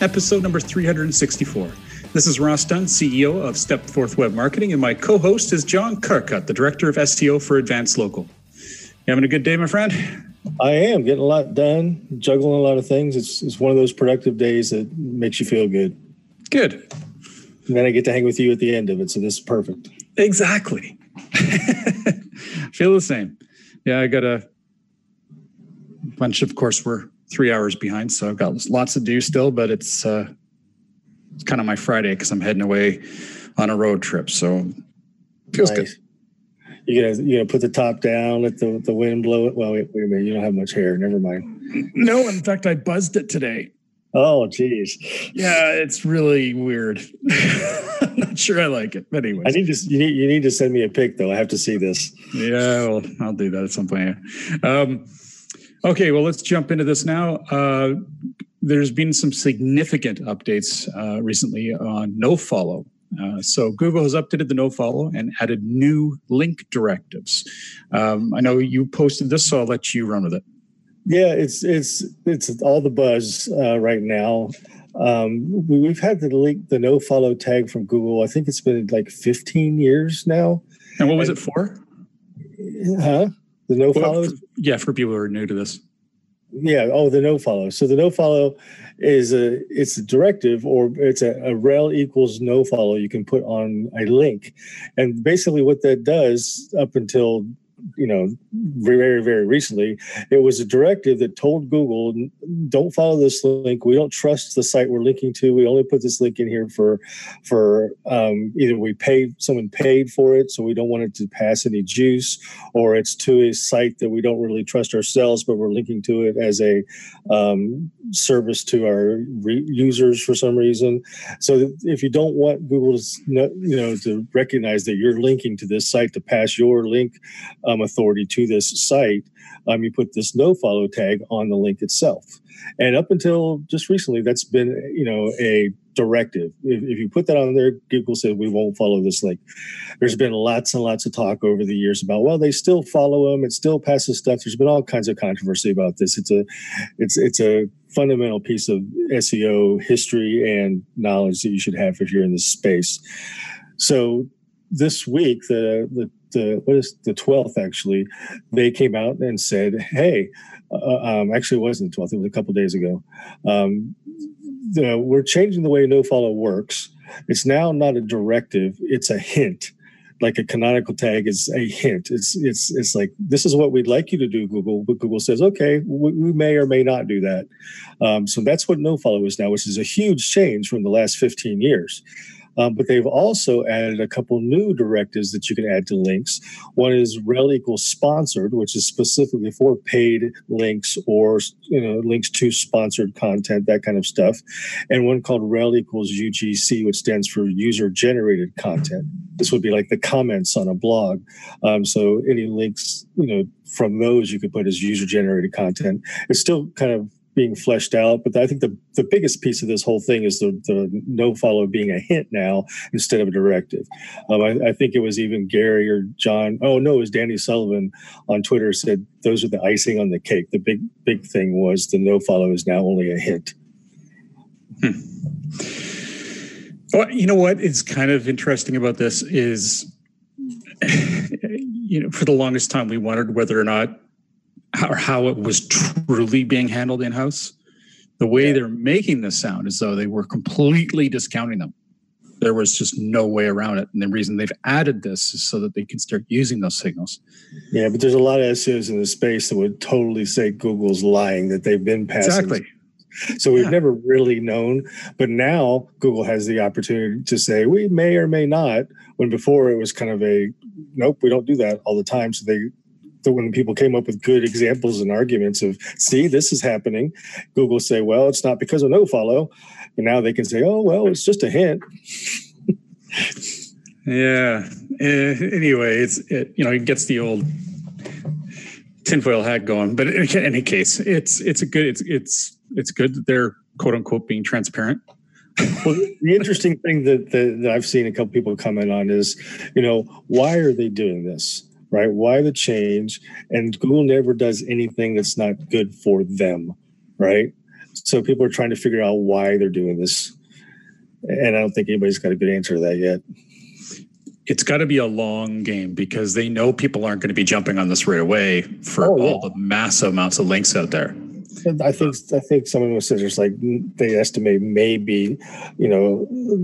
Episode number 364. This is Ross Dunn, CEO of Step Forth Web Marketing, and my co-host is John Carcutt, the Director of SEO for Advanced Local. You having a good day, my friend? I am. Getting a lot done, juggling a lot of things. It's one of those productive days that makes you feel good. Good. And then I get to hang with you at the end of it, so this is perfect. Exactly. Feel the same. Yeah, I got a bunch, of course, we're 3 hours behind, so I've got lots to do still, but it's kind of my Friday because I'm heading away on a road trip, so feels nice. Good. You're gonna put the top down, let the wind blow it. Well, wait a minute, you don't have much hair. Never mind. No, in fact, I buzzed it today. Oh, geez. Yeah, it's really weird. I'm not sure I like it, but anyway. You need to send me a pic though. I have to see this. Yeah, well, I'll do that at some point. Okay, well, let's jump into this now. There's been some significant updates recently on NoFollow. So Google has updated the NoFollow and added new link directives. I know you posted this, so I'll let you run with it. Yeah, it's all the buzz right now. We've had the NoFollow tag from Google. I think it's been like 15 years now. And what was it for? Huh? The NoFollow? Yeah, for people who are new to this. Yeah. Oh, the NoFollow. So the NoFollow is a directive, or it's a rel equals NoFollow you can put on a link. And basically what that does, up until, very, very recently, it was a directive that told Google, don't follow this link. We don't trust the site we're linking to. We only put this link in here for either someone paid for it, so we don't want it to pass any juice, or it's to a site that we don't really trust ourselves, but we're linking to it as a service to our users for some reason. So if you don't want Google to recognize that you're linking to this site, to pass your link authority to this site, you put this NoFollow tag on the link itself. And up until just recently, that's been, a directive. If you put that on there, Google said, we won't follow this link. There's been lots and lots of talk over the years about, well, they still follow them. It still passes stuff. There's been all kinds of controversy about this. It's a fundamental piece of SEO history and knowledge that you should have if you're in this space. So this week, the 12th, actually, they came out and said, hey, actually it wasn't the 12th, it was a couple of days ago. We're changing the way NoFollow works. It's now not a directive, it's a hint. Like a canonical tag is a hint. It's like, this is what we'd like you to do, Google, but Google says, okay, we may or may not do that. So that's what NoFollow is now, which is a huge change from the last 15 years. But they've also added a couple new directives that you can add to links. One is rel equals sponsored, which is specifically for paid links or links to sponsored content, that kind of stuff. And one called rel equals UGC, which stands for user-generated content. This would be like the comments on a blog. So any links from those you could put as user-generated content. It's still kind of being fleshed out, but I think the biggest piece of this whole thing is the NoFollow being a hint now instead of a directive. I think it was even Gary or John. Oh no, it was Danny Sullivan on Twitter said those are the icing on the cake. The big thing was the NoFollow is now only a hint. Well, you know what is kind of interesting about this is, for the longest time we wondered whether or not or how it was truly being handled in-house. The way they're making this sound is though they were completely discounting them. There was just no way around it. And the reason they've added this is so that they can start using those signals. Yeah, but there's a lot of SEOs in the space that would totally say Google's lying, that they've been passing. Exactly. So we've never really known. But now Google has the opportunity to say, we may or may not, when before it was kind of a, nope, we don't do that all the time. So when people came up with good examples and arguments of, see, this is happening, Google say, well, it's not because of NoFollow. And now they can say, oh, well, it's just a hint. Yeah. Anyway, it gets the old tinfoil hat going. But in any case, it's good that they're quote unquote being transparent. Well, the interesting thing that I've seen a couple people comment on is, why are they doing this? Right? Why the change? And Google never does anything that's not good for them, right? So people are trying to figure out why they're doing this. And I don't think anybody's got a good answer to that yet. It's got to be a long game because they know people aren't going to be jumping on this right away for all the massive amounts of links out there. I think someone was saying there's like they estimate maybe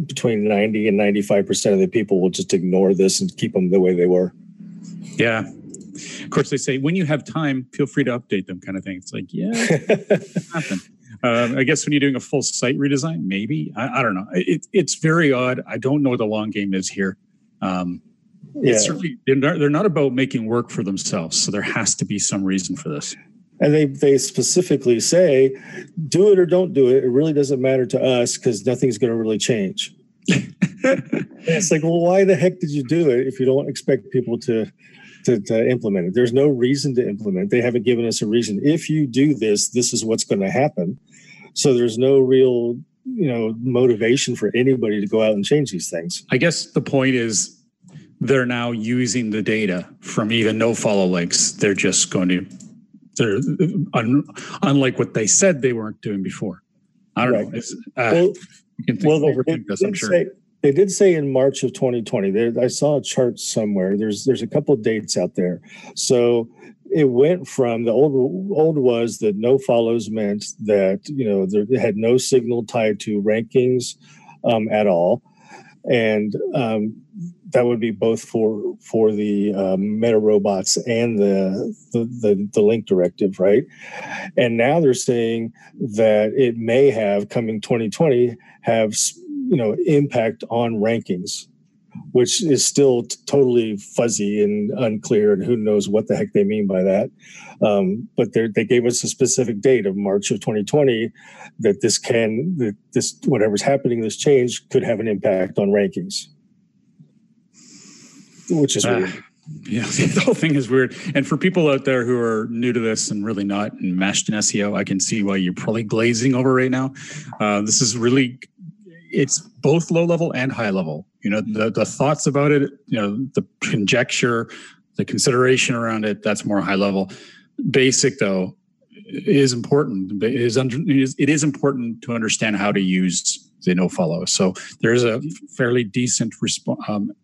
between 90 and 95% of the people will just ignore this and keep them the way they were. Yeah. Of course, they say, when you have time, feel free to update them kind of thing. It's like, yeah, happen. I guess when you're doing a full site redesign, maybe. I don't know. It's very odd. I don't know what the long game is here. It's certainly, they're not about making work for themselves. So there has to be some reason for this. And they specifically say, do it or don't do it. It really doesn't matter to us because nothing's going to really change. It's like, well, why the heck did you do it if you don't expect people to implement it? There's no reason to implement it. They haven't given us a reason. If you do this, this is what's going to happen. So there's no real, motivation for anybody to go out and change these things. I guess the point is they're now using the data from even NoFollow links. They're just going to, unlike what they said they weren't doing before. I don't know. They did say in March of 2020, I saw a chart somewhere. There's a couple of dates out there. So it went from the old was that no follows meant that, they had no signal tied to rankings at all. And that would be both for the meta robots and the link directive, right? And now they're saying that it may have, coming 2020, have impact on rankings, which is still totally fuzzy and unclear, and who knows what the heck they mean by that. But they gave us a specific date of March of 2020 that whatever's happening, this change could have an impact on rankings, which is weird. Yeah, the whole thing is weird. And for people out there who are new to this and really not enmeshed in SEO, I can see why you're probably glazing over right now. This is really. It's both low level and high level. The thoughts about it, the conjecture, the consideration around it, that's more high level. Basic though is important. It is important to understand how to use the NoFollow. So there is a fairly decent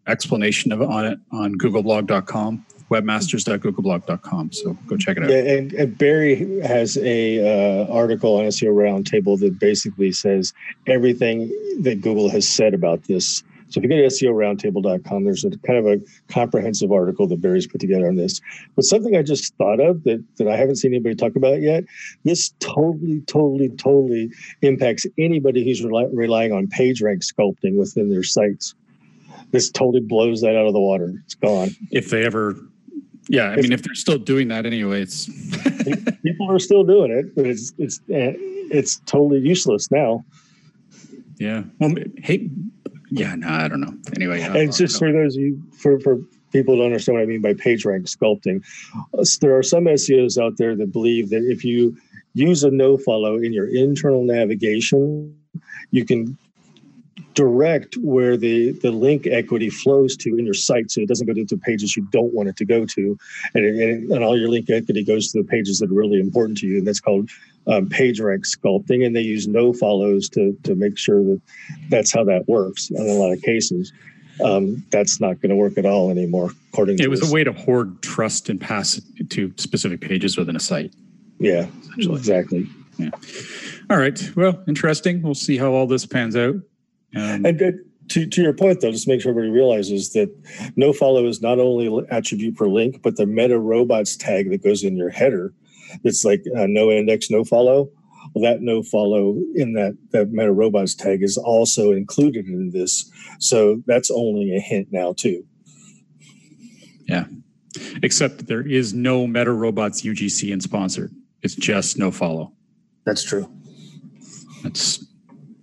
explanation on it on googleblog.com. webmasters.googleblog.com. So go check it out. Yeah, and Barry has an article on SEO Roundtable that basically says everything that Google has said about this. So if you go to SEOroundtable.com, there's a kind of a comprehensive article that Barry's put together on this. But something I just thought of that I haven't seen anybody talk about yet, this totally impacts anybody who's relying on PageRank sculpting within their sites. This totally blows that out of the water. It's gone. If they ever... Yeah, I mean, if they're still doing that anyway, it's... People are still doing it, but it's totally useless now. Yeah. Well, hey, yeah, no, I don't know. Anyway. And it's just for those of you, for people who don't understand what I mean by PageRank sculpting, there are some SEOs out there that believe that if you use a NoFollow in your internal navigation, you can direct where the link equity flows to in your site, so it doesn't go to the pages you don't want it to go to, and all your link equity goes to the pages that are really important to you, and that's called PageRank sculpting, and they use NoFollows to make sure that's how that works in a lot of cases. That's not going to work at all anymore. According to it was this. A way to hoard trust and pass it to specific pages within a site. Yeah, exactly. Yeah. All right. Well, interesting. We'll see how all this pans out. And to your point, though, just make sure everybody realizes that NoFollow is not only attribute per link, but the meta robots tag that goes in your header. It's like no index, no follow. Well, that no follow in that meta robots tag is also included in this. So that's only a hint now, too. Yeah. Except that there is no meta robots UGC and sponsored. It's just no follow. That's true.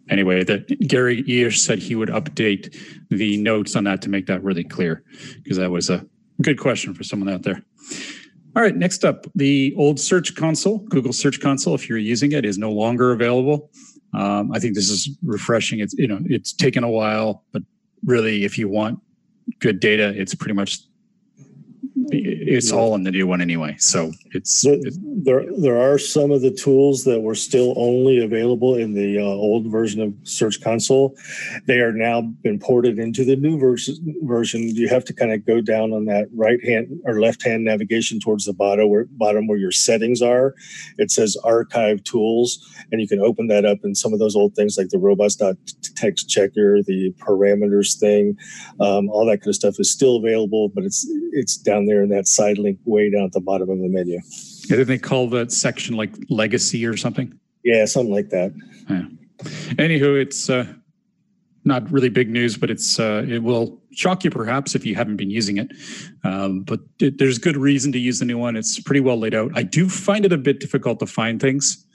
Anyway, Gary Earsh said he would update the notes on that to make that really clear, because that was a good question for someone out there. All right, next up, the old Search Console, Google Search Console, if you're using it, is no longer available. I think this is refreshing. It's taken a while, but really, if you want good data, it's pretty much all in the new one anyway. So there are some of the tools that were still only available in the old version of Search Console. They are now been ported into the new version. You have to kind of go down on that right hand or left hand navigation towards the bottom where your settings are. It says archive tools, and you can open that up. And some of those old things like the robots.txt checker, the parameters thing, all that kind of stuff is still available, but it's down there in that side link way down at the bottom of the menu. Yeah, didn't they call that section like legacy or something? Yeah, something like that. Yeah. Anywho, it's not really big news, but it will shock you perhaps if you haven't been using it. But there's good reason to use the new one. It's pretty well laid out. I do find it a bit difficult to find things.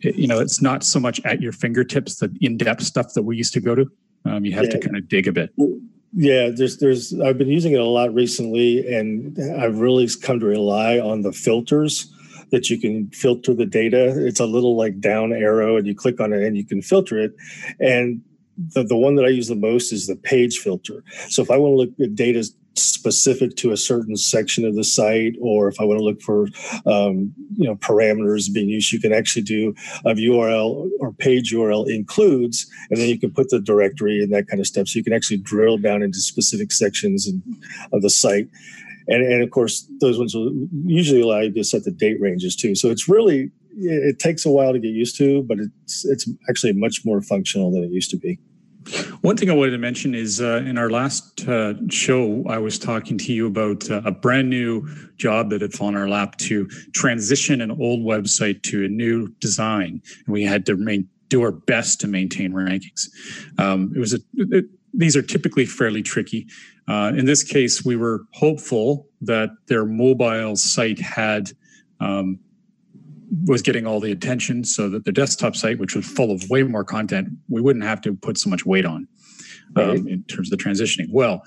It's not so much at your fingertips, the in-depth stuff that we used to go to. You have to kind of dig a bit. Yeah, I've been using it a lot recently, and I've really come to rely on the filters that you can filter the data. It's a little like down arrow, and you click on it and you can filter it. And the one that I use the most is the page filter. So if I want to look at data specific to a certain section of the site, or if I want to look for parameters being used, you can actually do a URL or page URL includes, and then you can put the directory and that kind of stuff. So you can actually drill down into specific sections of the site. And of course, those ones will usually allow you to set the date ranges too. So it's really, it takes a while to get used to, but it's actually much more functional than it used to be. One thing I wanted to mention is in our last show, I was talking to you about a brand new job that had fallen on our lap to transition an old website to a new design. And we had to do our best to maintain rankings. These are typically fairly tricky. In this case, we were hopeful that their mobile site was getting all the attention so that the desktop site, which was full of way more content, we wouldn't have to put so much weight on in terms of the transitioning. Well,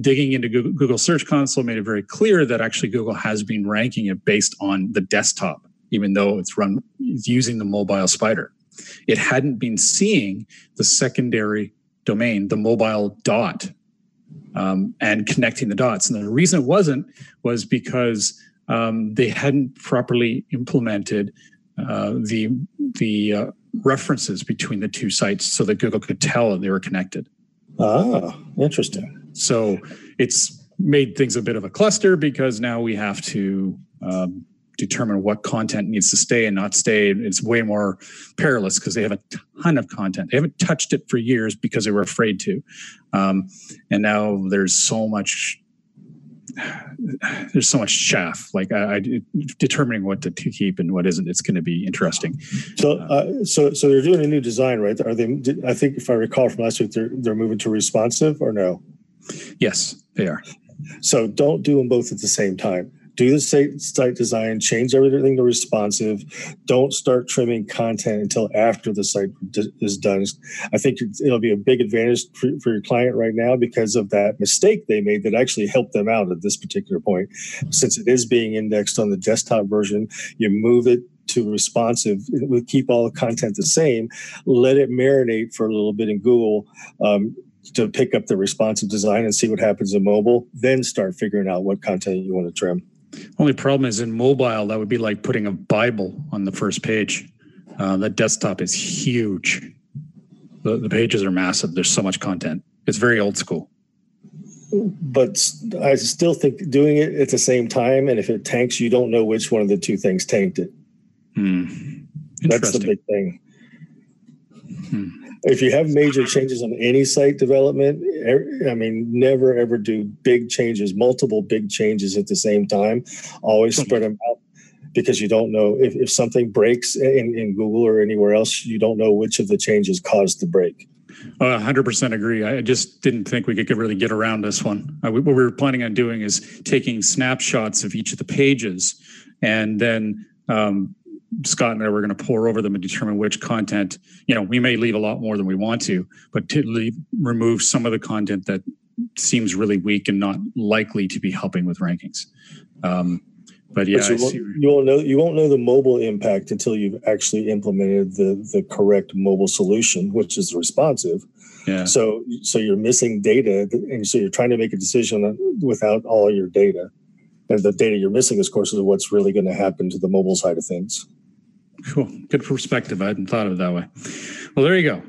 digging into Google Search Console made it very clear that actually Google has been ranking it based on the desktop, even though it's using the mobile spider. It hadn't been seeing the secondary domain, the mobile dot, and connecting the dots. And the reason it wasn't was because they hadn't properly implemented the references between the two sites so that Google could tell that they were connected. Oh, interesting. So it's made things a bit of a cluster, because now we have to determine what content needs to stay and not stay. It's way more perilous because they have a ton of content. They haven't touched it for years because they were afraid to. And now there's so much chaff. Like determining what to keep and what isn't, it's going to be interesting. So they're doing a new design, right? Are they? I think if I recall from last week, they're moving to responsive, or no? Yes, they are. So don't do them both at the same time. Do the site design, change everything to responsive. Don't start trimming content until after the site is done. I think it'll be a big advantage for your client right now because of that mistake they made that actually helped them out at this particular point. Since it is being indexed on the desktop version, you move it to responsive. It will keep all the content the same. Let it marinate for a little bit in Google to pick up the responsive design and see what happens in mobile. Then start figuring out what content you want to trim. Only problem is in mobile, that would be like putting a Bible on the first page. That desktop is huge. The pages are massive. There's so much content. It's very old school. But I still think doing it at the same time, and if it tanks, you don't know which one of the two things tanked it. That's the big thing. If you have major changes on any site development, I mean, never, ever do big changes, multiple big changes at the same time. Always spread them out, because you don't know if something breaks in Google or anywhere else, you don't know which of the changes caused the break. 100% agree. I just didn't think we could really get around this one. What we were planning on doing is taking snapshots of each of the pages, and then Scott and I were going to pour over them and determine which content, you know, we may leave a lot more than we want to, but to remove some of the content that seems really weak and not likely to be helping with rankings. But you won't know the mobile impact until you've actually implemented the correct mobile solution, which is responsive. Yeah. So you're missing data, and so you're trying to make a decision without all your data. And the data you're missing, of course, is what's really going to happen to the mobile side of things. Cool. Good perspective. I hadn't thought of it that way. Well, there you go.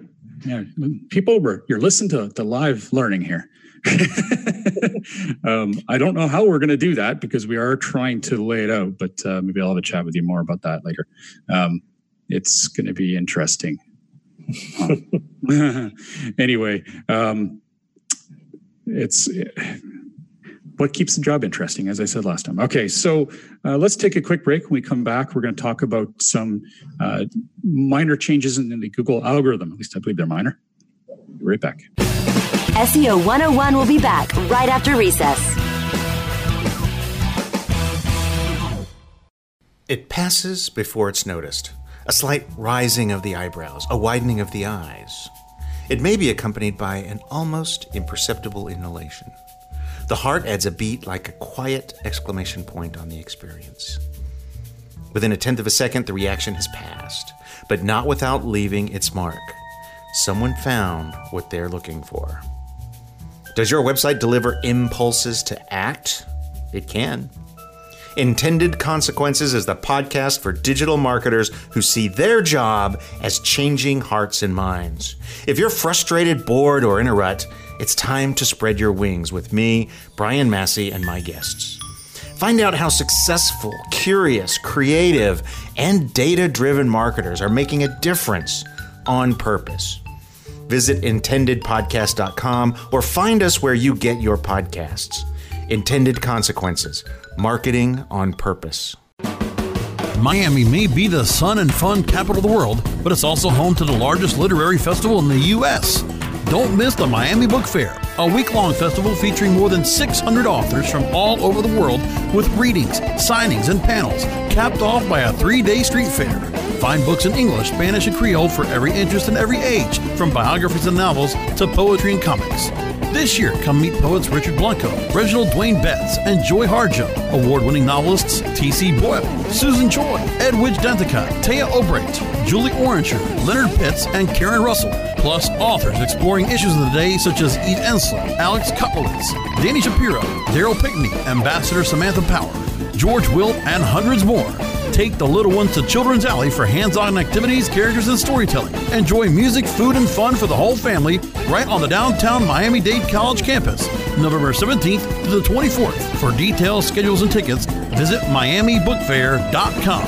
Yeah. People, you're listening to the live learning here. I don't know how we're going to do that, because we are trying to lay it out, but maybe I'll have a chat with you more about that later. It's going to be interesting. Anyway, it's what keeps the job interesting, as I said last time. Okay, so let's take a quick break. When we come back, we're going to talk about some minor changes in the Google algorithm. At least I believe they're minor. Be right back. SEO 101 will be back right after recess. It passes before it's noticed. A slight rising of the eyebrows, a widening of the eyes. It may be accompanied by an almost imperceptible inhalation. The heart adds a beat like a quiet exclamation point on the experience. Within a tenth of a second, the reaction has passed, but not without leaving its mark. Someone found what they're looking for. Does your website deliver impulses to act? It can. Intended Consequences is the podcast for digital marketers who see their job as changing hearts and minds. If you're frustrated, bored, or in a rut, it's time to spread your wings with me, Brian Massey, and my guests. Find out how successful, curious, creative, and data-driven marketers are making a difference on purpose. Visit intendedpodcast.com or find us where you get your podcasts. Intended Consequences, marketing on purpose. Miami may be the sun and fun capital of the world, but it's also home to the largest literary festival in the U.S. Don't miss the Miami Book Fair, a week-long festival featuring more than 600 authors from all over the world with readings, signings, and panels, capped off by a three-day street fair. Find books in English, Spanish, and Creole for every interest and every age, from biographies and novels to poetry and comics. This year, come meet poets Richard Blanco, Reginald Dwayne Betts, and Joy Harjo, award-winning novelists T.C. Boyle, Susan Choi, Edwidge Denticott, Taya Obrecht, Julie Oranger, Leonard Pitts, and Karen Russell, plus authors exploring issues of the day such as Eve Ensler, Alex Kutlowitz, Danny Shapiro, Daryl Pickney, Ambassador Samantha Power, George Wilt, and hundreds more. Take the little ones to Children's Alley for hands-on activities, characters, and storytelling. Enjoy music, food, and fun for the whole family right on the downtown Miami-Dade College campus, November 17th to the 24th. For details, schedules, and tickets, visit miamibookfair.com.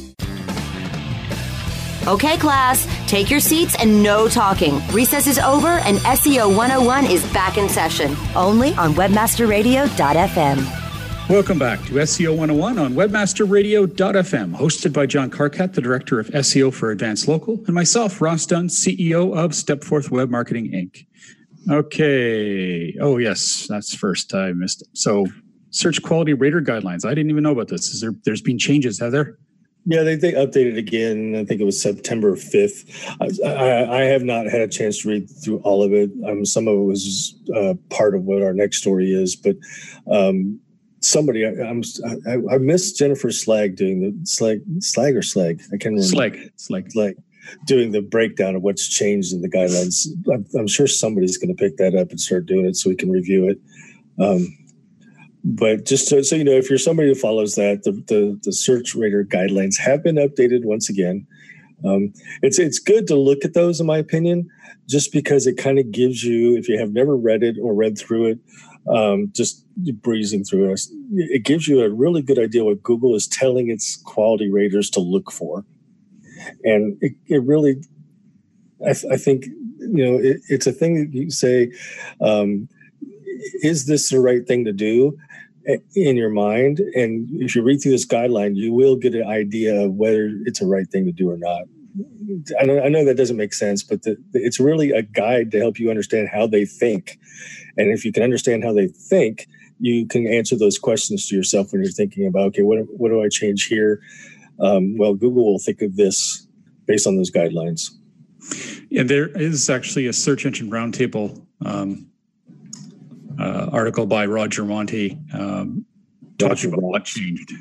Okay, class, take your seats and no talking. Recess is over and SEO 101 is back in session, only on webmasterradio.fm. Welcome back to SEO 101 on webmasterradio.fm, hosted by John Carcutt, the Director of SEO for Advanced Local, and myself, Ross Dunn, CEO of Step Forth Web Marketing, Inc. Okay. Oh, yes. That's first. I missed it. So search quality rater guidelines. I didn't even know about this. There's been changes, have there? Yeah, they updated again. I think it was September 5th. I have not had a chance to read through all of it. Some of it was part of what our next story is, but somebody, I missed Jennifer Slag doing the Slag. I can't remember. Slag. Doing the breakdown of what's changed in the guidelines. I'm sure somebody's going to pick that up and start doing it so we can review it. But just so you know, if you're somebody who follows that, the search rater guidelines have been updated once again. It's good to look at those, in my opinion, just because it kind of gives you, if you have never read it or read through it, just breezing through it, it gives you a really good idea what Google is telling its quality raters to look for. And it really, I think, you know, it's a thing that you say, is this the right thing to do in your mind? And if you read through this guideline, you will get an idea of whether it's the right thing to do or not. I know that doesn't make sense, but it's really a guide to help you understand how they think. And if you can understand how they think, you can answer those questions to yourself when you're thinking about, okay, what do I change here? Well, Google will think of this based on those guidelines. Yeah, there is actually a search engine roundtable article by Roger Monte talking about what changed.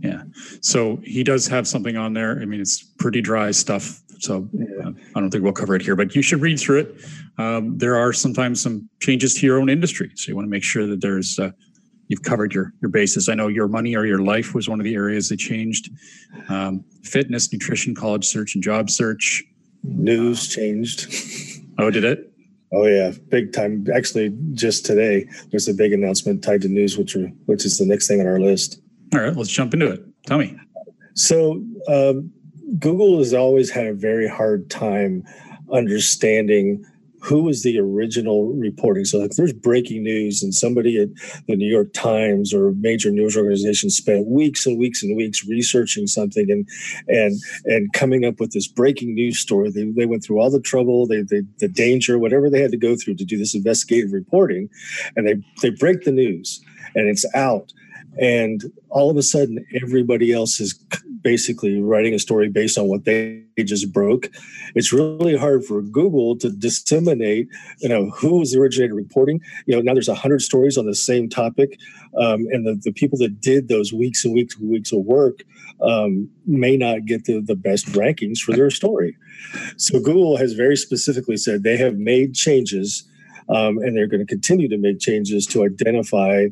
Yeah, so he does have something on there. I mean, it's pretty dry stuff, so yeah. I don't think we'll cover it here, but you should read through it. There are sometimes some changes to your own industry, so you want to make sure that there's... You've covered your bases. I know Your Money or Your Life was one of the areas that changed. Fitness, nutrition, college search, and job search. News changed. Oh, did it? Oh, yeah. Big time. Actually, just today, there's a big announcement tied to news, which is the next thing on our list. All right. Let's jump into it. Tell me. So Google has always had a very hard time understanding who was the original reporting. So if there's breaking news and somebody at the New York Times or a major news organization spent weeks and weeks and weeks researching something and coming up with this breaking news story, they went through all the trouble, the danger, whatever they had to go through to do this investigative reporting, and they break the news and it's out. And all of a sudden, everybody else is basically writing a story based on what they just broke. It's really hard for Google to disseminate, you know, who was the originator reporting. You know, now there's 100 stories on the same topic, and the people that did those weeks and weeks and weeks of work may not get the best rankings for their story. So Google has very specifically said they have made changes. And they're going to continue to make changes to identify,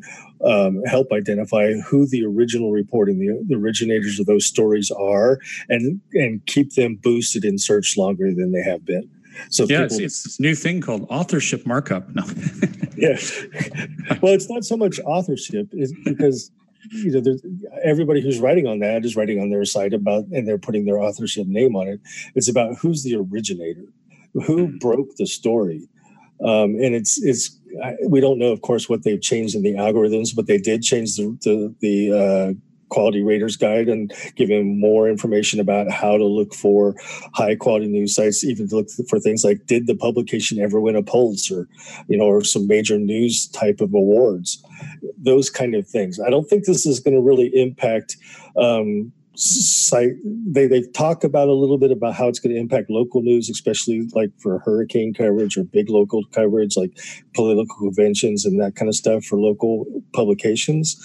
help identify who the original reporting, the originators of those stories are, and keep them boosted in search longer than they have been. So yeah, it's this new thing called authorship markup. No, yeah. Well, it's not so much authorship, it's because. You know, everybody who's writing on that is writing on their site about, and they're putting their authorship name on it. It's about who's the originator, who broke the story. And it's we don't know, of course, what they've changed in the algorithms, but they did change the quality raters guide and give them more information about how to look for high quality news sites, even to look for things like, did the publication ever win a Pulitzer, you know, or some major news type of awards, those kind of things. I don't think this is going to really impact site. They've talked about a little bit about how it's going to impact local news, especially like for hurricane coverage or big local coverage, like political conventions and that kind of stuff for local publications.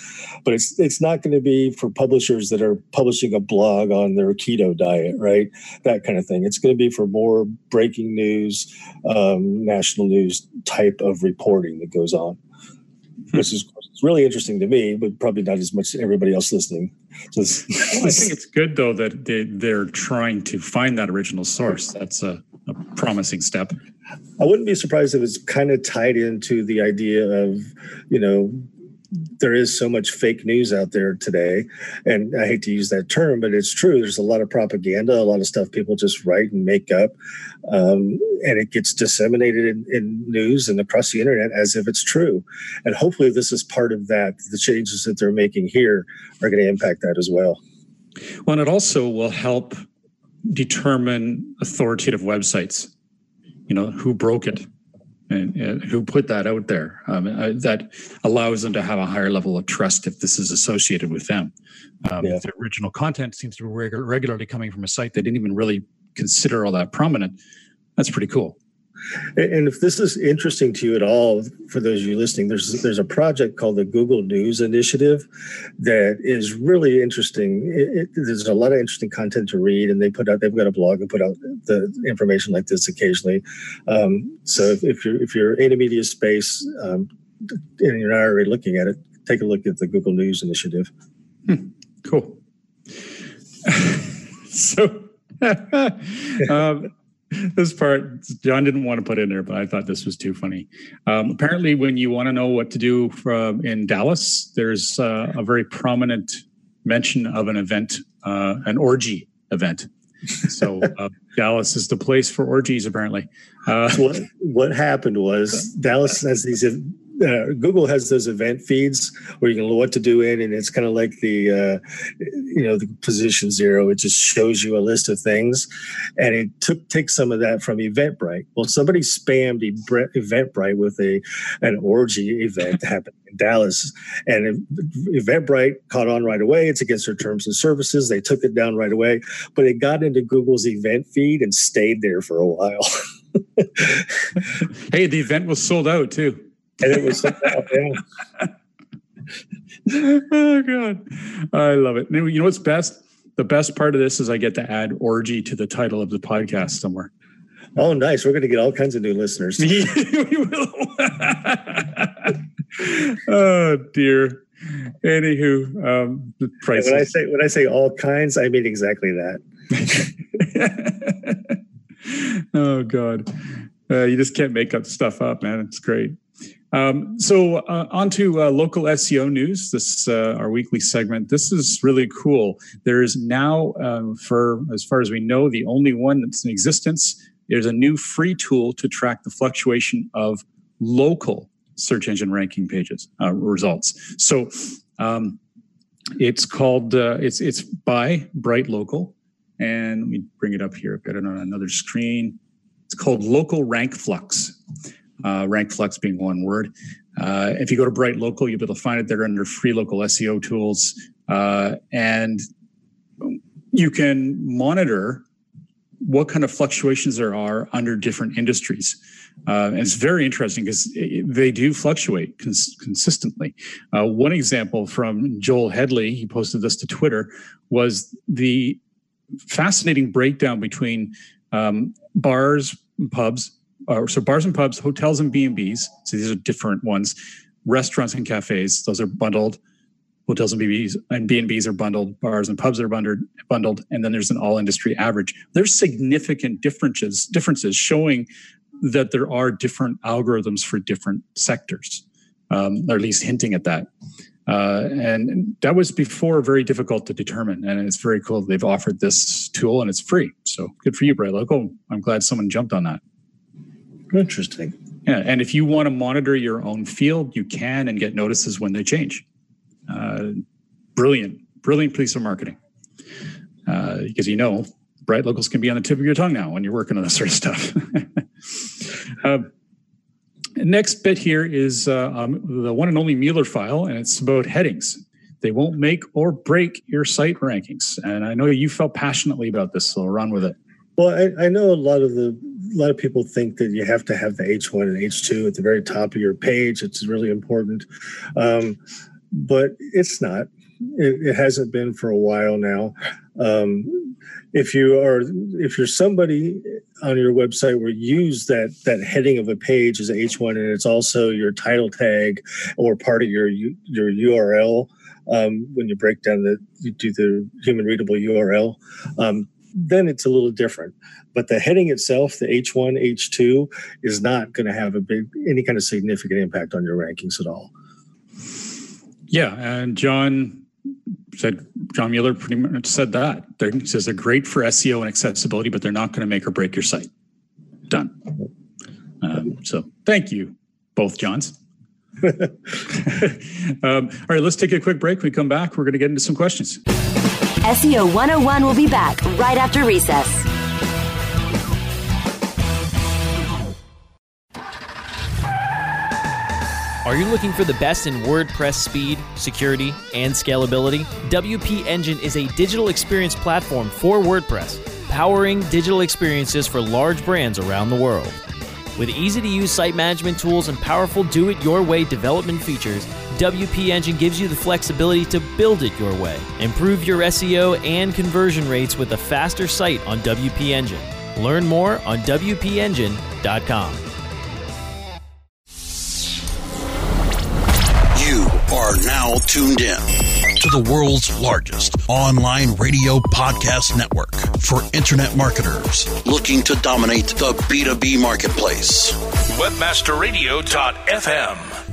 But it's not going to be for publishers that are publishing a blog on their keto diet, right? That kind of thing. It's going to be for more breaking news, national news type of reporting that goes on. Which is really interesting to me, but probably not as much to everybody else listening. So well, I think it's good, though, that they're trying to find that original source. That's a promising step. I wouldn't be surprised if it's kind of tied into the idea of, you know, there is so much fake news out there today. And I hate to use that term, but it's true. There's a lot of propaganda, a lot of stuff people just write and make up. And it gets disseminated in news and across the internet as if it's true. And hopefully this is part of that. The changes that they're making here are going to impact that as well. Well, and it also will help determine authoritative websites, you know, who broke it. and who put that out there. That allows them to have a higher level of trust if this is associated with them. If the original content seems to be regularly coming from a site they didn't even really consider all that prominent, that's pretty cool. And if this is interesting to you at all, for those of you listening, there's a project called the Google News Initiative that is really interesting. There's a lot of interesting content to read, and they've got a blog and put out the information like this occasionally. So if you're in a media space and you're not already looking at it, take a look at the Google News Initiative. Cool. So. This part, John didn't want to put in there, but I thought this was too funny. Apparently, when you want to know what to do in Dallas, there's a very prominent mention of an event, an orgy event. So Dallas is the place for orgies, apparently. What happened was Dallas has these... Google has those event feeds where you can know what to do in, and it's kind of like the, the position zero. It just shows you a list of things, and it takes some of that from Eventbrite. Well, somebody spammed Eventbrite with an orgy event that happened in Dallas, and Eventbrite caught on right away. It's against their terms and services. They took it down right away, but it got into Google's event feed and stayed there for a while. Hey, the event was sold out too. And it was Oh God, I love it. And you know what's best? The best part of this is I get to add orgy to the title of the podcast somewhere. Oh, nice! We're going to get all kinds of new listeners. We will. Oh dear. Anywho, the price. When I say all kinds, I mean exactly that. Oh God, you just can't make up stuff up, man. It's great. So on to local SEO news, this our weekly segment. This is really cool. There is now, for as far as we know, the only one that's in existence. There's a new free tool to track the fluctuation of local search engine ranking pages results. So it's called, it's by Bright Local. And let me bring it up here. I've got it on another screen. It's called Local Rank Flux. Rank Flux being one word. If you go to Bright Local, you'll be able to find it there under free local SEO tools. And you can monitor what kind of fluctuations there are under different industries. And it's very interesting because they do fluctuate consistently. One example from Joel Headley, he posted this to Twitter, was the fascinating breakdown between bars and pubs. So bars and pubs, hotels and B&Bs. So these are different ones. Restaurants and cafes, those are bundled. Hotels and B&Bs are bundled. Bars and pubs are bundled. And then there's an all-industry average. There's significant differences showing that there are different algorithms for different sectors, or at least hinting at that. And that was before very difficult to determine. And it's very cool that they've offered this tool, and it's free. So good for you, Bright Local. I'm glad someone jumped on that. Interesting. Yeah, and if you want to monitor your own field, you can and get notices when they change. Brilliant piece of marketing. Because Bright Locals can be on the tip of your tongue now when you're working on this sort of stuff. Next bit here is the one and only Mueller file, and it's about headings. They won't make or break your site rankings. And I know you felt passionately about this, so run with it. Well, I know a lot of people think that you have to have the H1 and H2 at the very top of your page. It's really important, but it's not. It hasn't been for a while now. If you're somebody on your website where you use that heading of a page as H1 and it's also your title tag or part of your URL, when you break down you do the human readable URL. Then it's a little different. But the heading itself, the H1, H2, is not going to have any kind of significant impact on your rankings at all. Yeah, and John Mueller pretty much said that. He says they're great for SEO and accessibility, but they're not going to make or break your site. Done. So thank you, both Johns. All right, let's take a quick break. When we come back, we're going to get into some questions. SEO 101 will be back right after recess. Are you looking for the best in WordPress speed, security, and scalability? WP Engine is a digital experience platform for WordPress, powering digital experiences for large brands around the world. With easy-to-use site management tools and powerful do-it-your-way development features, WP Engine gives you the flexibility to build it your way. Improve your SEO and conversion rates with a faster site on WP Engine. Learn more on wpengine.com. You are now tuned in to the world's largest online radio podcast network for internet marketers looking to dominate the B2B marketplace. Webmasterradio.fm.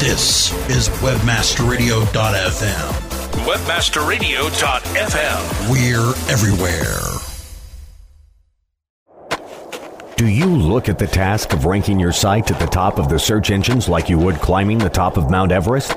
This is webmasterradio.fm. webmasterradio.fm. We're everywhere. Do you look at the task of ranking your site at the top of the search engines like you would climbing the top of Mount Everest?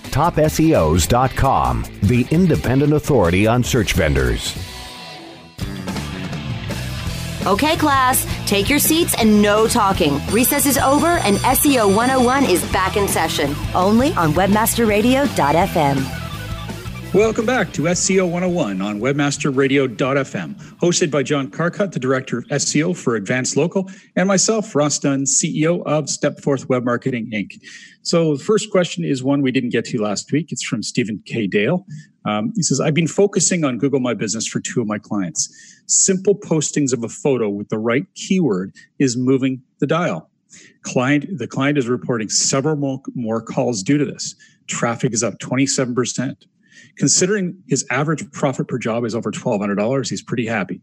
TopSEOs.com, the independent authority on search vendors. Okay, class, take your seats and no talking. Recess is over and SEO 101 is back in session, only on webmasterradio.fm. Welcome back to SEO 101 on webmasterradio.fm, hosted by John Carcutt, the Director of SEO for Advanced Local, and myself, Ross Dunn, CEO of Stepforth Web Marketing, Inc. So the first question is one we didn't get to last week. It's from Stephen K. Dale. He says, I've been focusing on Google My Business for two of my clients. Simple postings of a photo with the right keyword is moving the dial. The client is reporting several more calls due to this. Traffic is up 27%. Considering his average profit per job is over $1,200, he's pretty happy.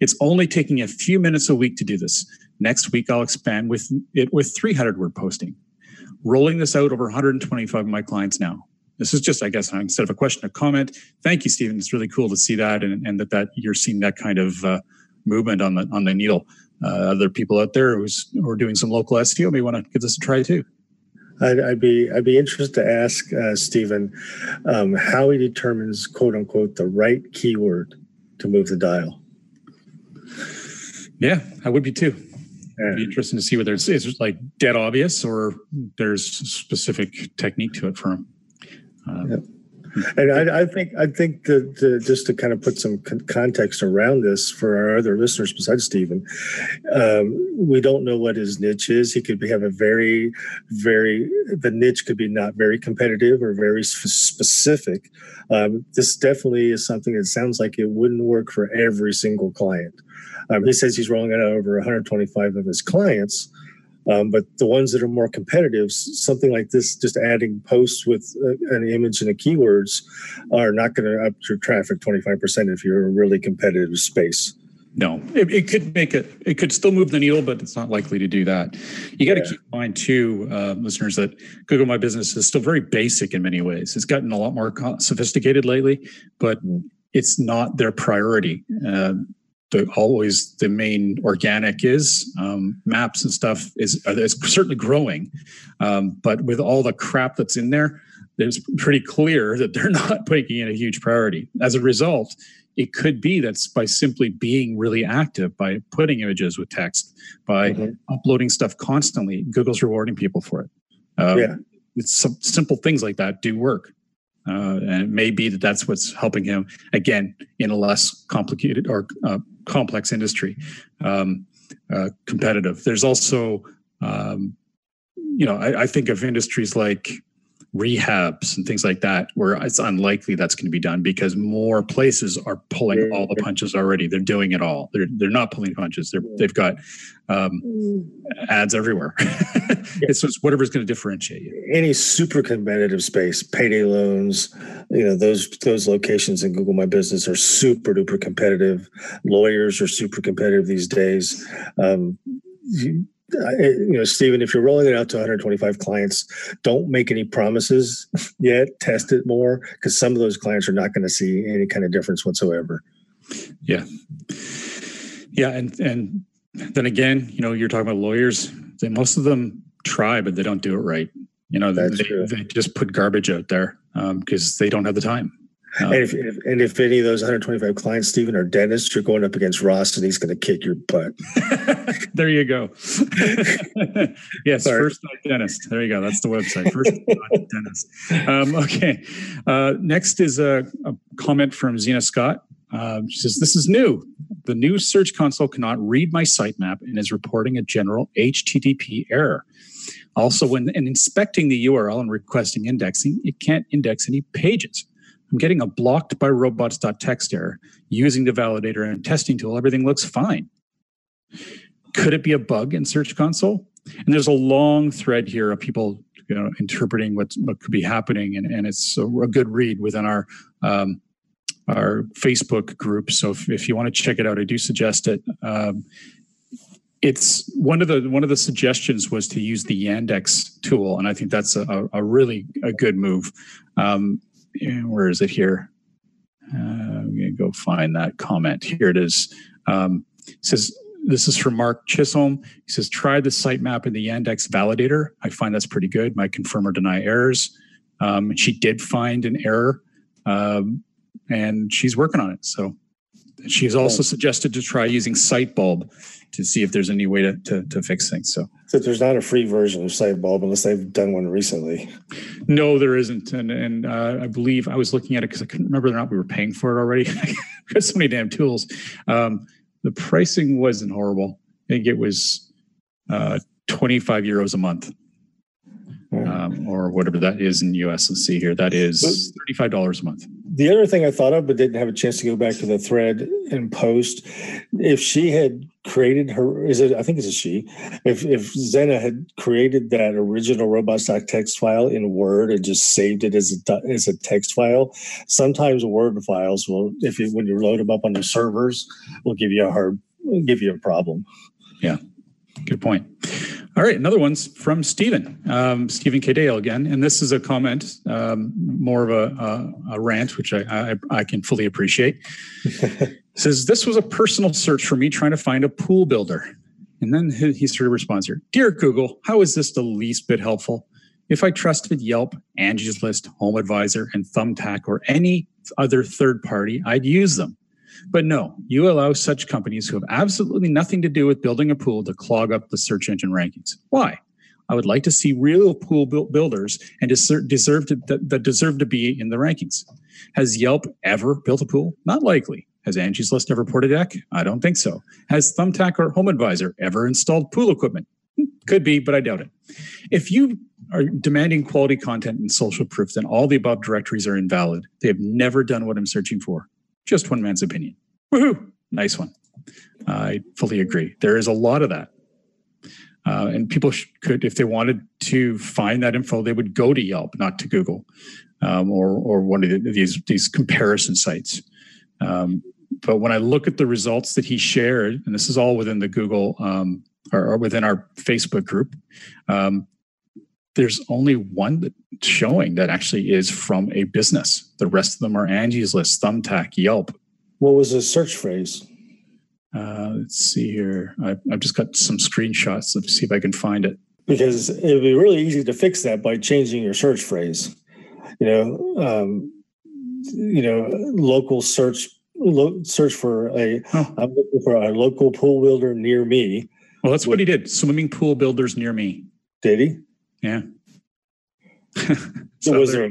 It's only taking a few minutes a week to do this. Next week, I'll expand with 300-word posting. Rolling this out over 125 of my clients now. This is just, I guess, instead of a question, a comment. Thank you, Stephen. It's really cool to see that and that you're seeing that kind of movement on the needle. Other people out there who are doing some local SEO may want to give this a try too. I'd be interested to ask Stephen how he determines, quote unquote, the right keyword to move the dial. Yeah, I would be too. It'd be interesting to see whether it's like dead obvious or there's specific technique to it for him. Yep. And I think that just to kind of put some context around this for our other listeners besides Stephen, we don't know what his niche is. He could have a very, very, the niche could be not very competitive or very specific. This definitely is something that sounds like it wouldn't work for every single client. He says he's rolling out over 125 of his clients. But the ones that are more competitive, something like this, just adding posts with an image and the keywords are not going to up your traffic 25% if you're in a really competitive space. No, it could make it. It could still move the needle, but it's not likely to do that. You got to keep in mind too, listeners, that Google My Business is still very basic in many ways. It's gotten a lot more sophisticated lately, but it's not their priority. Always the main organic is maps and stuff is certainly growing, but with all the crap that's in there, it's pretty clear that they're not making it a huge priority. As a result, it could be that's by simply being really active, by putting images with text, by uploading stuff constantly. Google's rewarding people for it. It's some simple things like that do work. And it may be that's what's helping him, again, in a less complicated or complex industry, competitive. There's also, I think of industries like rehabs and things like that, where it's unlikely that's going to be done because more places are pulling all the punches already. They're doing it all. They're not pulling punches. They've got ads everywhere. It's just whatever's going to differentiate you. Any super competitive space, payday loans, you know, those locations in Google My Business are super duper competitive. Lawyers are super competitive these days. Stephen, if you're rolling it out to 125 clients, don't make any promises yet. Test it more, because some of those clients are not going to see any kind of difference whatsoever. Yeah. Yeah. And then again, you know, you're talking about lawyers. They, most of them try, but they don't do it right. You know, they just put garbage out there because they don't have the time. And if any of those 125 clients, Stephen, are dentists, you're going up against Ross, and he's going to kick your butt. There you go. Yes, sorry. First Night Dentist. There you go. That's the website. First Night Dentist. Okay. Next is a comment from Zena Scott. She says, "This is new. The new Search Console cannot read my sitemap and is reporting a general HTTP error. Also, when inspecting the URL and requesting indexing, it can't index any pages. I'm getting a blocked by robots.txt error. Using the validator and testing tool, everything looks fine. Could it be a bug in Search Console?" And there's a long thread here of people, you know, interpreting what could be happening, and it's a good read within our Facebook group. So if you want to check it out, I do suggest it. It's one of the suggestions was to use the Yandex tool, and I think that's a really good move. Where is it here? I'm going to go find that comment. Here it is. It says, this is from Mark Chisholm. He says, try the sitemap in the Yandex validator. I find that's pretty good. My confirm or deny errors. And she did find an error, and she's working on it. So she's also suggested to try using Site Bulb to see if there's any way to fix things. So there's not a free version of Site Bulb unless they've done one recently. No, there isn't. And I believe I was looking at it because I couldn't remember whether or not we were paying for it already. We've got so many damn tools. The pricing wasn't horrible. I think it was 25 euros a month. Or whatever that is in US. Let's see here. That is $35 a month. The other thing I thought of, but didn't have a chance to go back to the thread and post, if she had created her, if Zena had created that original robots.txt file in Word and just saved it as a text file, sometimes Word files will, when you load them up on the servers, will give you a problem. Yeah, good point. All right, another one's from Stephen, Stephen K. Dale again. And this is a comment, more of a rant, which I can fully appreciate. It says, this was a personal search for me trying to find a pool builder. And then he sort of responds here, dear Google, how is this the least bit helpful? If I trusted Yelp, Angie's List, HomeAdvisor, and Thumbtack, or any other third party, I'd use them. But no, you allow such companies who have absolutely nothing to do with building a pool to clog up the search engine rankings. Why? I would like to see real pool builders and deserve to be in the rankings. Has Yelp ever built a pool? Not likely. Has Angie's List ever ported a deck? I don't think so. Has Thumbtack or HomeAdvisor ever installed pool equipment? Could be, but I doubt it. If you are demanding quality content and social proof, then all the above directories are invalid. They have never done what I'm searching for. Just one man's opinion. Woohoo! Nice one. I fully agree. There is a lot of that. And people could, if they wanted to find that info, they would go to Yelp, not to Google, or one of these comparison sites. But when I look at the results that he shared, and this is all within the Google, or within our Facebook group, there's only one showing that actually is from a business. The rest of them are Angie's List, Thumbtack, Yelp. What was the search phrase? Let's see here. I've just got some screenshots. Let's see if I can find it. Because it would be really easy to fix that by changing your search phrase. Local search for I'm looking for a local pool builder near me. Well, that's what he did. Swimming pool builders near me. Did he? Yeah. So was there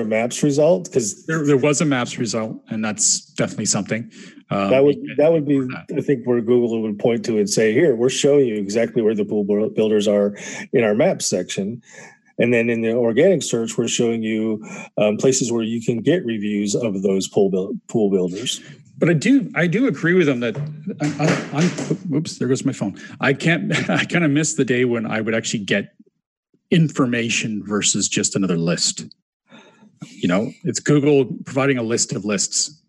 a maps result? Because there was a maps result, and that's definitely something. That would be, I think, where Google would point to and say, here, we're showing you exactly where the pool builders are in our maps section. And then in the organic search, we're showing you places where you can get reviews of those pool builders. But I do agree with them that oops, there goes my phone. I kind of miss the day when I would actually get information versus just another list. You know, it's Google providing a list of lists.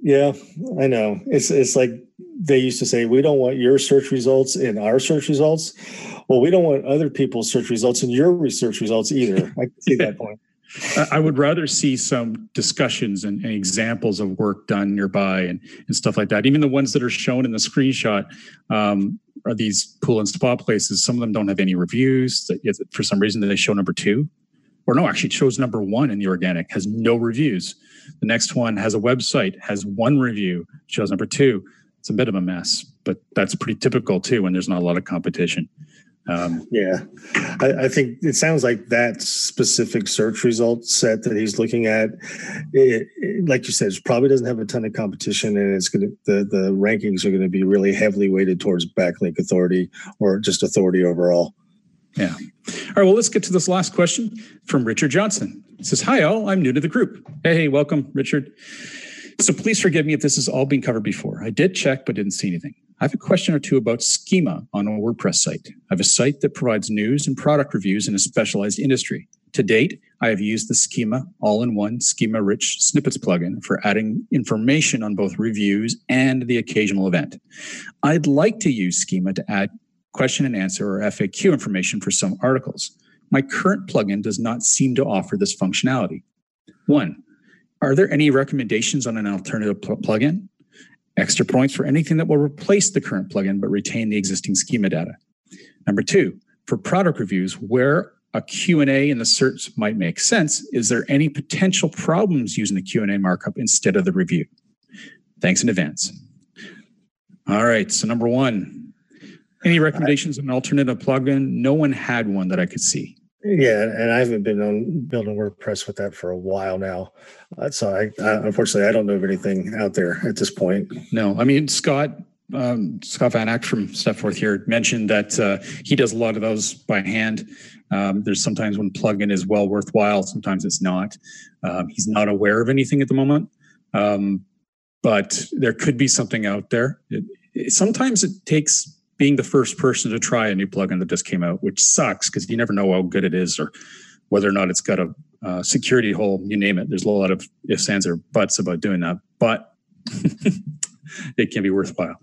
Yeah, I know. It's like they used to say, we don't want your search results in our search results. Well, we don't want other people's search results in your research results either. I can see that point. I would rather see some discussions and examples of work done nearby and stuff like that. Even the ones that are shown in the screenshot are these pool and spa places. Some of them don't have any reviews. For some reason, they show number 2. Or no, actually it shows number 1 in the organic, has no reviews. The next one has a website, has 1 review, shows number 2. It's a bit of a mess, but that's pretty typical too when there's not a lot of competition. I think it sounds like that specific search result set that he's looking at, it, like you said, it probably doesn't have a ton of competition, and it's going to the rankings are going to be really heavily weighted towards backlink authority or just authority overall. Yeah. All right. Well, let's get to this last question from Richard Johnson. It says, hi, all. I'm new to the group. Hey, welcome, Richard. So please forgive me if this has all been covered before. I did check, but didn't see anything. I have a question or two about schema on a WordPress site. I have a site that provides news and product reviews in a specialized industry. To date, I have used the schema all-in-one schema-rich snippets plugin for adding information on both reviews and the occasional event. I'd like to use schema to add question and answer or FAQ information for some articles. My current plugin does not seem to offer this functionality. 1, are there any recommendations on an alternative plugin? Extra points for anything that will replace the current plugin but retain the existing schema data. 2, for product reviews where a Q&A in the search might make sense, is there any potential problems using the Q&A markup instead of the review? Thanks in advance. All right, so 1, any recommendations on an alternative plugin? No one had one that I could see. Yeah, and I haven't been on building WordPress with that for a while now. So unfortunately, I don't know of anything out there at this point. No, I mean, Scott Van Ack from Stepforth here mentioned that he does a lot of those by hand. There's sometimes when plugin is well worthwhile, sometimes it's not. He's not aware of anything at the moment, but there could be something out there. Sometimes it takes being the first person to try a new plugin that just came out, which sucks because you never know how good it is or whether or not it's got a security hole, you name it. There's a lot of ifs, ands, or buts about doing that, but it can be worthwhile.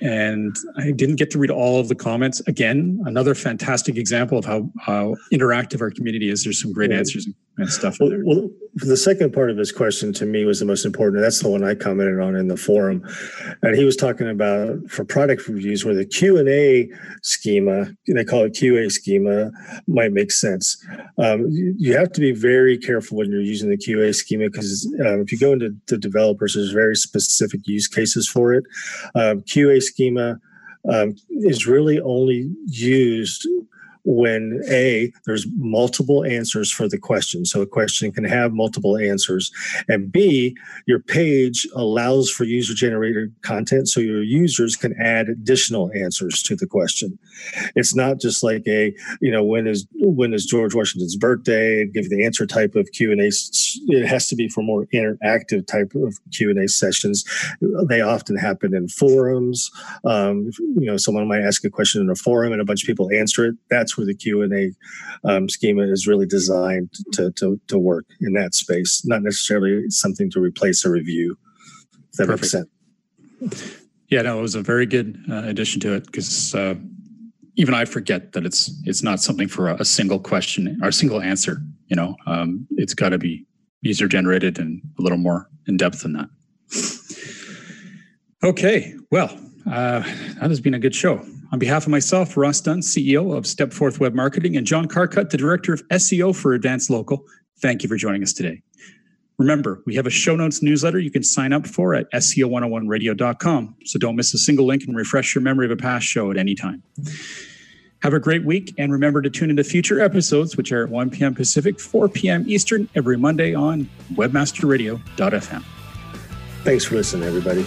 And I didn't get to read all of the comments. Again, another fantastic example of how interactive our community is. There's some great answers and stuff. Well, the second part of his question to me was the most important. That's the one I commented on in the forum. And he was talking about for product reviews where the Q&A schema, they call it QA schema, might make sense. You have to be very careful when you're using the QA schema because if you go into the developers, there's very specific use cases for it. QA schema is really only used when there's multiple answers for the question. So a question can have multiple answers. And B, your page allows for user-generated content, so your users can add additional answers to the question. It's not just like when is George Washington's birthday, and give the answer type of Q&A. It has to be for more interactive type of Q&A sessions. They often happen in forums. Someone might ask a question in a forum and a bunch of people answer it. That's where the Q&A schema is really designed to work in that space, not necessarily something to replace a review. If that makes sense. Yeah, no, it was a very good addition to it because even I forget that it's not something for a single question or a single answer. You know, it's got to be user generated and a little more in depth than that. Okay, well, that has been a good show. On behalf of myself, Ross Dunn, CEO of Step Forth Web Marketing, and John Carcutt, the Director of SEO for Advanced Local, thank you for joining us today. Remember, we have a show notes newsletter you can sign up for at SEO101radio.com, so don't miss a single link and refresh your memory of a past show at any time. Have a great week, and remember to tune into future episodes, which are at 1 p.m. Pacific, 4 p.m. Eastern, every Monday on webmasterradio.fm. Thanks for listening, everybody.